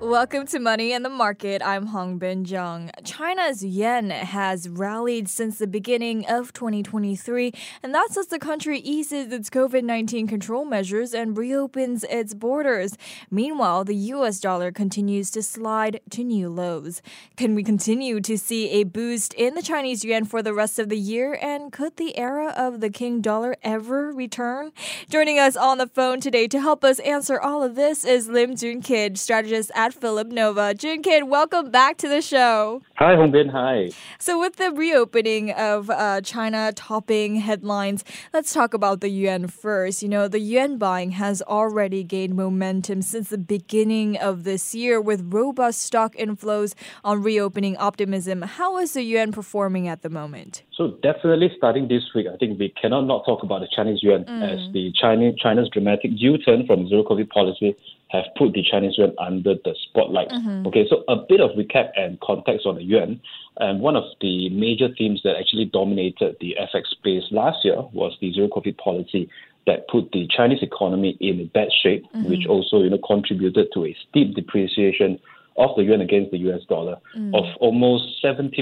Welcome to Money in the Market. I'm Hong Bin-Jung. China's yen has rallied since the beginning of 2023, and that's as the country eases its COVID-19 control measures and reopens its borders. Meanwhile, the U.S. dollar continues to slide to new lows. Can we continue to see a boost in the Chinese yuan for the rest of the year, and could the era of the king dollar ever return? Joining us on the phone today to help us answer all of this is Lim Jun Kit, strategist at Philip Nova. Jun Kit, welcome back to the show. Hi, Hong Bin. Hi. So with the reopening of China topping headlines, let's talk about the yuan first. You know, the yuan buying has already gained momentum since the beginning of this year with robust stock inflows on reopening optimism. How is the yuan performing at the moment? So definitely starting this week, I think we cannot not talk about the Chinese yuan as the China's dramatic U-turn from zero-COVID policy have put the Chinese yuan under the spotlight. Okay, so a bit of recap and context on the yuan. One of the major themes that actually dominated the FX space last year was the zero-COVID policy that put the Chinese economy in bad shape, which also contributed to a steep depreciation of the yuan against the US dollar of almost 17%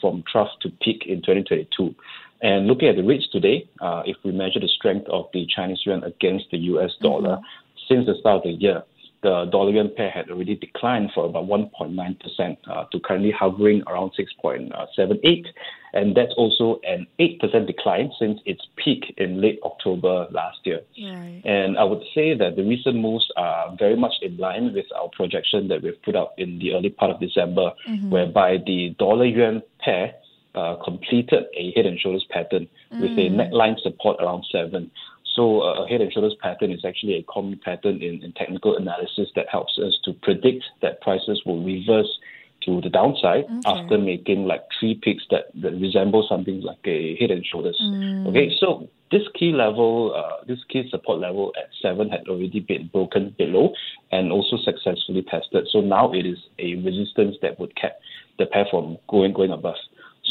from trough to peak in 2022. And looking at the rates today, if we measure the strength of the Chinese yuan against the US dollar, since the start of the year, the dollar-yuan pair had already declined for about 1.9% to currently hovering around 6.78. And that's also an 8% decline since its peak in late October last year. Right. And I would say that the recent moves are very much in line with our projection that we've put out in the early part of December, whereby the dollar-yuan pair completed a head-and-shoulders pattern with a neckline support around 7. So a head and shoulders pattern is actually a common pattern in technical analysis that helps us to predict that prices will reverse to the downside after making like three peaks that resemble something like a head and shoulders. Okay, so this key level, this key support level at 7 had already been broken below and also successfully tested. So now it is a resistance that would cap the pair from going above.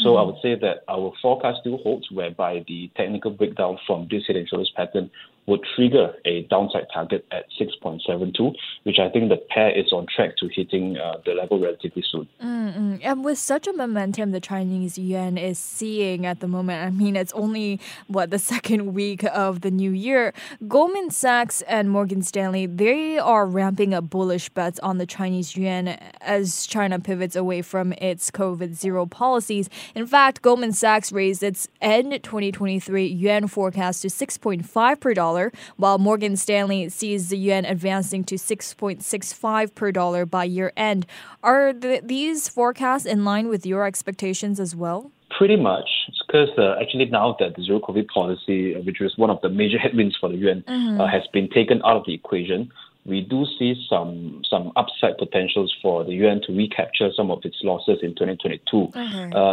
So I would say that our forecast still holds, whereby the technical breakdown from this head and shoulders pattern would trigger a downside target at 6.72, which I think the pair is on track to hitting the level relatively soon. And with such a momentum the Chinese yuan is seeing at the moment, I mean, it's only, the second week of the new year. Goldman Sachs and Morgan Stanley, they are ramping up bullish bets on the Chinese yuan as China pivots away from its COVID zero policies. In fact, Goldman Sachs raised its end 2023 yuan forecast to 6.5 per dollar, while Morgan Stanley sees the yuan advancing to 6.65 per dollar by year-end. Are these forecasts in line with your expectations as well? Pretty much, because actually now that the zero-COVID policy, which was one of the major headwinds for the yuan, has been taken out of the equation, we do see some upside potentials for the yuan to recapture some of its losses in 2022.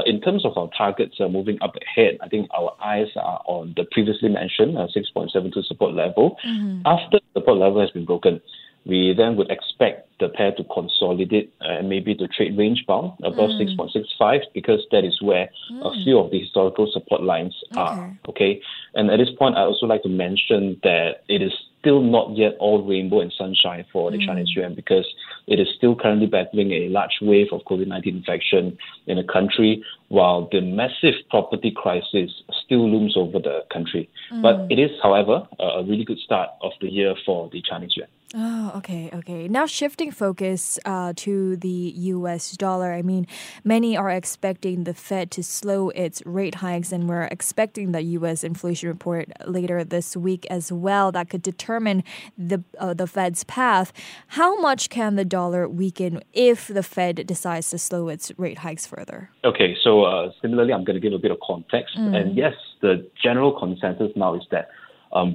In terms of our targets moving up ahead, I think our eyes are on the previously mentioned 6.72 support level. After the support level has been broken, we then would expect the pair to consolidate and maybe to trade range bound above 6.65, because that is where a few of the historical support lines are. Okay, and at this point, I also like to mention that it is still not yet all rainbow and sunshine for the Chinese yuan, because it is still currently battling a large wave of COVID-19 infection in the country, while the massive property crisis still looms over the country. But it is, however, a really good start of the year for the Chinese yuan. Oh, okay. Now shifting focus to the U.S. dollar. I mean, many are expecting the Fed to slow its rate hikes, and we're expecting the U.S. inflation report later this week as well. That could determine the Fed's path. How much can the dollar weaken if the Fed decides to slow its rate hikes further? Okay, so similarly, I'm going to give a bit of context. And yes, the general consensus now is that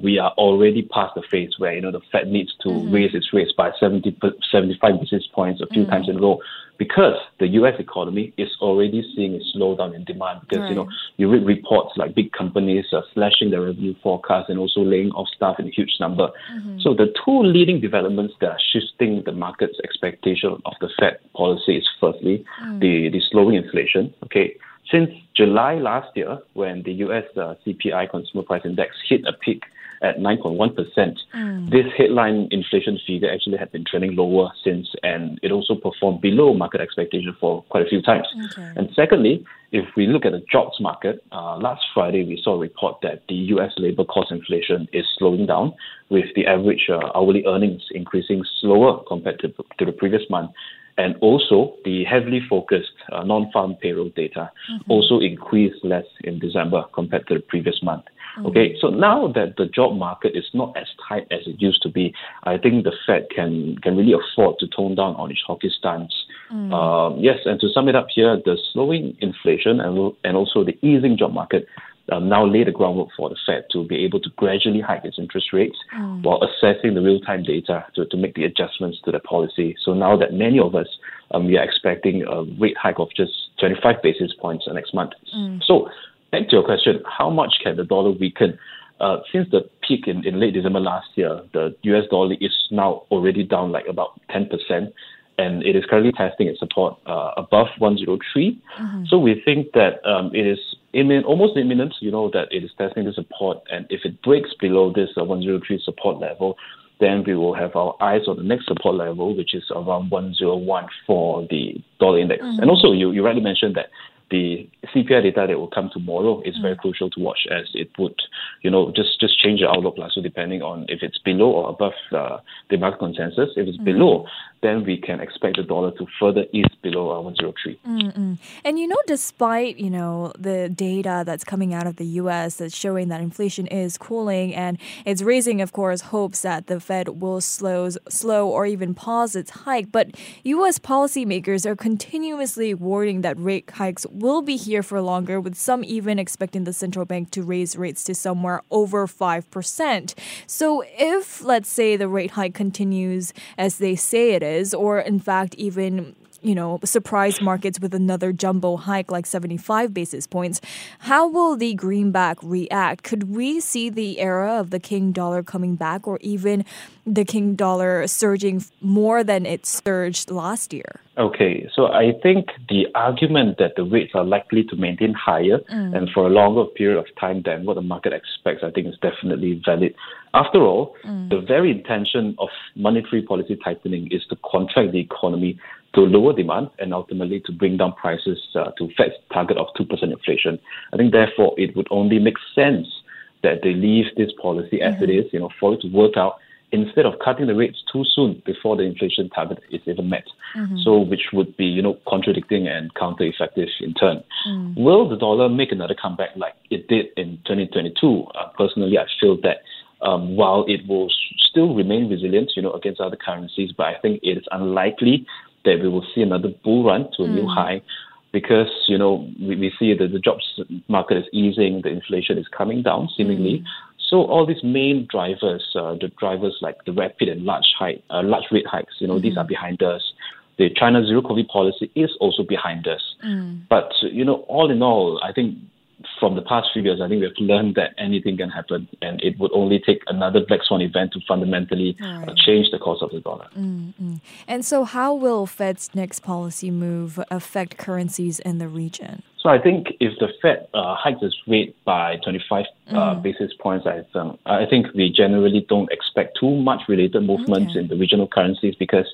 we are already past the phase where, you know, the Fed needs to raise its rates by 75 basis points a few times in a row, because the U.S. economy is already seeing a slowdown in demand. Because, you know, you read reports like big companies are slashing their revenue forecast and also laying off staff in a huge number. So the two leading developments that are shifting the market's expectation of the Fed policy is firstly, the slowing inflation, okay? Since July last year, when the U.S. CPI, Consumer Price Index, hit a peak at 9.1%, this headline inflation figure actually had been trending lower since, and it also performed below market expectation for quite a few times. And secondly, if we look at the jobs market, last Friday we saw a report that the U.S. labor cost inflation is slowing down, with the average hourly earnings increasing slower compared to the previous month. And also, the heavily focused non-farm payroll data also increased less in December compared to the previous month. Okay, so now that the job market is not as tight as it used to be, I think the Fed can really afford to tone down on its hawkish stance. Yes, and to sum it up here, the slowing inflation and also the easing job market now lay the groundwork for the Fed to be able to gradually hike its interest rates while assessing the real-time data to make the adjustments to the policy. So now that many of us, we are expecting a rate hike of just 25 basis points next month. So back to your question, how much can the dollar weaken? Since the peak in late December last year, the US dollar is now already down like about 10%. And it is currently testing its support above 103. So we think that it is almost imminent, you know, that it is testing the support. And if it breaks below this 103 support level, then we will have our eyes on the next support level, which is around 101 for the dollar index. And also, you rightly mentioned that the CPI data that will come tomorrow is very crucial to watch, as it would, you know, just change the outlook. So depending on if it's below or above the market consensus, if it's below, then we can expect the dollar to further ease below 103. And, you know, despite, you know, the data that's coming out of the U.S. that's showing that inflation is cooling, and it's raising, of course, hopes that the Fed will slow or even pause its hike. But U.S. policymakers are continuously warning that rate hikes will be here for longer, with some even expecting the central bank to raise rates to somewhere over 5%. So if, let's say, the rate hike continues as they say it is, or in fact even, you know, surprise markets with another jumbo hike like 75 basis points, how will the greenback react? Could we see the era of the King dollar coming back, or even the King dollar surging more than it surged last year? Okay, so I think the argument that the rates are likely to maintain higher and for a longer period of time than what the market expects, I think is definitely valid. After all, the very intention of monetary policy tightening is to contract the economy to lower demand and ultimately to bring down prices to Fed's target of 2% inflation. I think, therefore, it would only make sense that they leave this policy as it is, you know, for it to work out, instead of cutting the rates too soon before the inflation target is even met. So which would be, you know, contradicting and counter-effective in turn. Will the dollar make another comeback like it did in 2022? Personally, I feel that while it will still remain resilient, you know, against other currencies, but I think it is unlikely that we will see another bull run to a new high, because, you know, we see that the jobs market is easing, the inflation is coming down seemingly. So all these main drivers, the drivers like the rapid and large rate hikes, you know, these are behind us. The China zero COVID policy is also behind us. But, you know, all in all, I think from the past few years, I think we've learned that anything can happen, and it would only take another black swan event to fundamentally change the course of the dollar. And so how will Fed's next policy move affect currencies in the region? So I think if the Fed hikes its rate by 25 basis points, I think we generally don't expect too much related movements in the regional currencies, because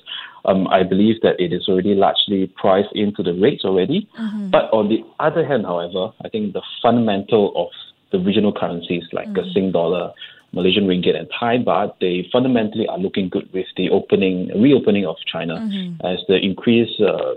I believe that it is already largely priced into the rates already. But on the other hand, however, I think the fundamental of the regional currencies like the Sing dollar, Malaysian ringgit and Thai baht, they fundamentally are looking good with the reopening of China, as the increase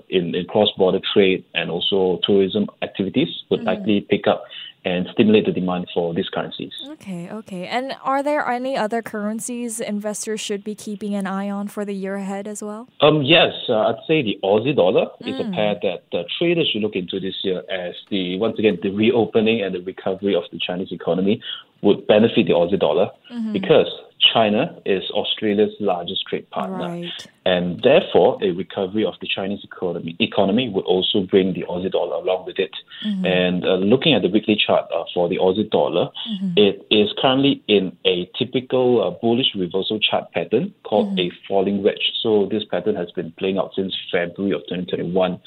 in cross-border trade and also tourism activities would likely pick up. and stimulate the demand for these currencies. Okay. And are there any other currencies investors should be keeping an eye on for the year ahead as well? Yes, I'd say the Aussie dollar is a pair that traders should look into this year as once again, the reopening and the recovery of the Chinese economy would benefit the Aussie dollar because China is Australia's largest trade partner. Right. And therefore, a recovery of the Chinese economy would also bring the Aussie dollar along with it. And looking at the weekly chart for the Aussie dollar, it is currently in a typical bullish reversal chart pattern called a falling wedge. So this pattern has been playing out since February of 2021.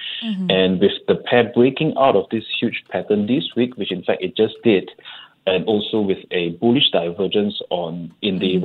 And with the pair breaking out of this huge pattern this week, which in fact it just did, and also with a bullish divergence in the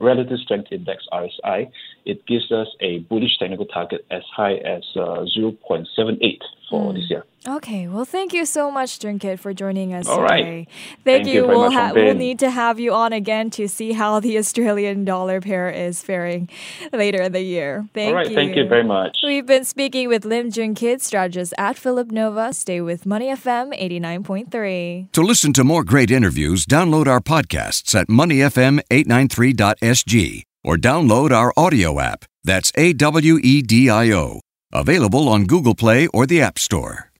relative strength index, RSI, it gives us a bullish technical target as high as 0.78 for this year. Okay, well, thank you so much, Jun Kit, for joining us today. Thank you. We'll need to have you on again to see how the Australian dollar pair is faring later in the year. Thank you very much. We've been speaking with Lim Jun Kit, strategist at Philip Nova. Stay with Money FM 89.3. To listen to more great interviews, download our podcasts at moneyfm893.sg or download our audio app. That's AWEDIO. Available on Google Play or the App Store.